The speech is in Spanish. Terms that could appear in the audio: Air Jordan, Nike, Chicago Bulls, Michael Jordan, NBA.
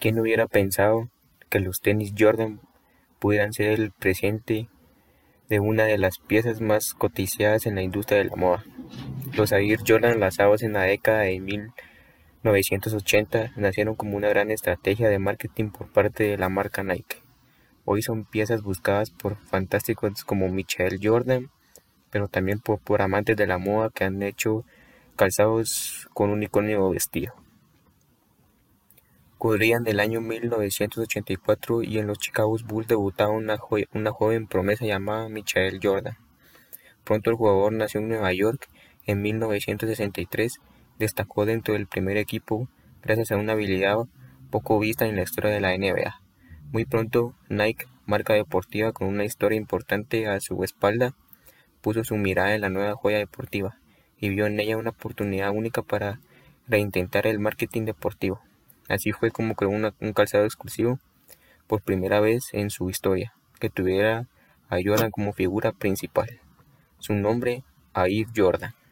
¿Quién hubiera pensado que los tenis Jordan pudieran ser el presente de una de las piezas más cotizadas en la industria de la moda? Los Air Jordan, lanzados en la década de 1980, nacieron como una gran estrategia de marketing por parte de la marca Nike. Hoy son piezas buscadas por fantásticos como Michael Jordan, pero también por amantes de la moda que han hecho calzados con un icónico vestido. Corrían del año 1984 y en los Chicago Bulls debutaba una joven promesa llamada Michael Jordan. Pronto el jugador nació en Nueva York en 1963, destacó dentro del primer equipo gracias a una habilidad poco vista en la historia de la NBA. Muy pronto Nike, marca deportiva con una historia importante a su espalda, puso su mirada en la nueva joya deportiva y vio en ella una oportunidad única para reintentar el marketing deportivo. Así fue como creó un calzado exclusivo por primera vez en su historia, que tuviera a Jordan como figura principal. Su nombre, Air Jordan.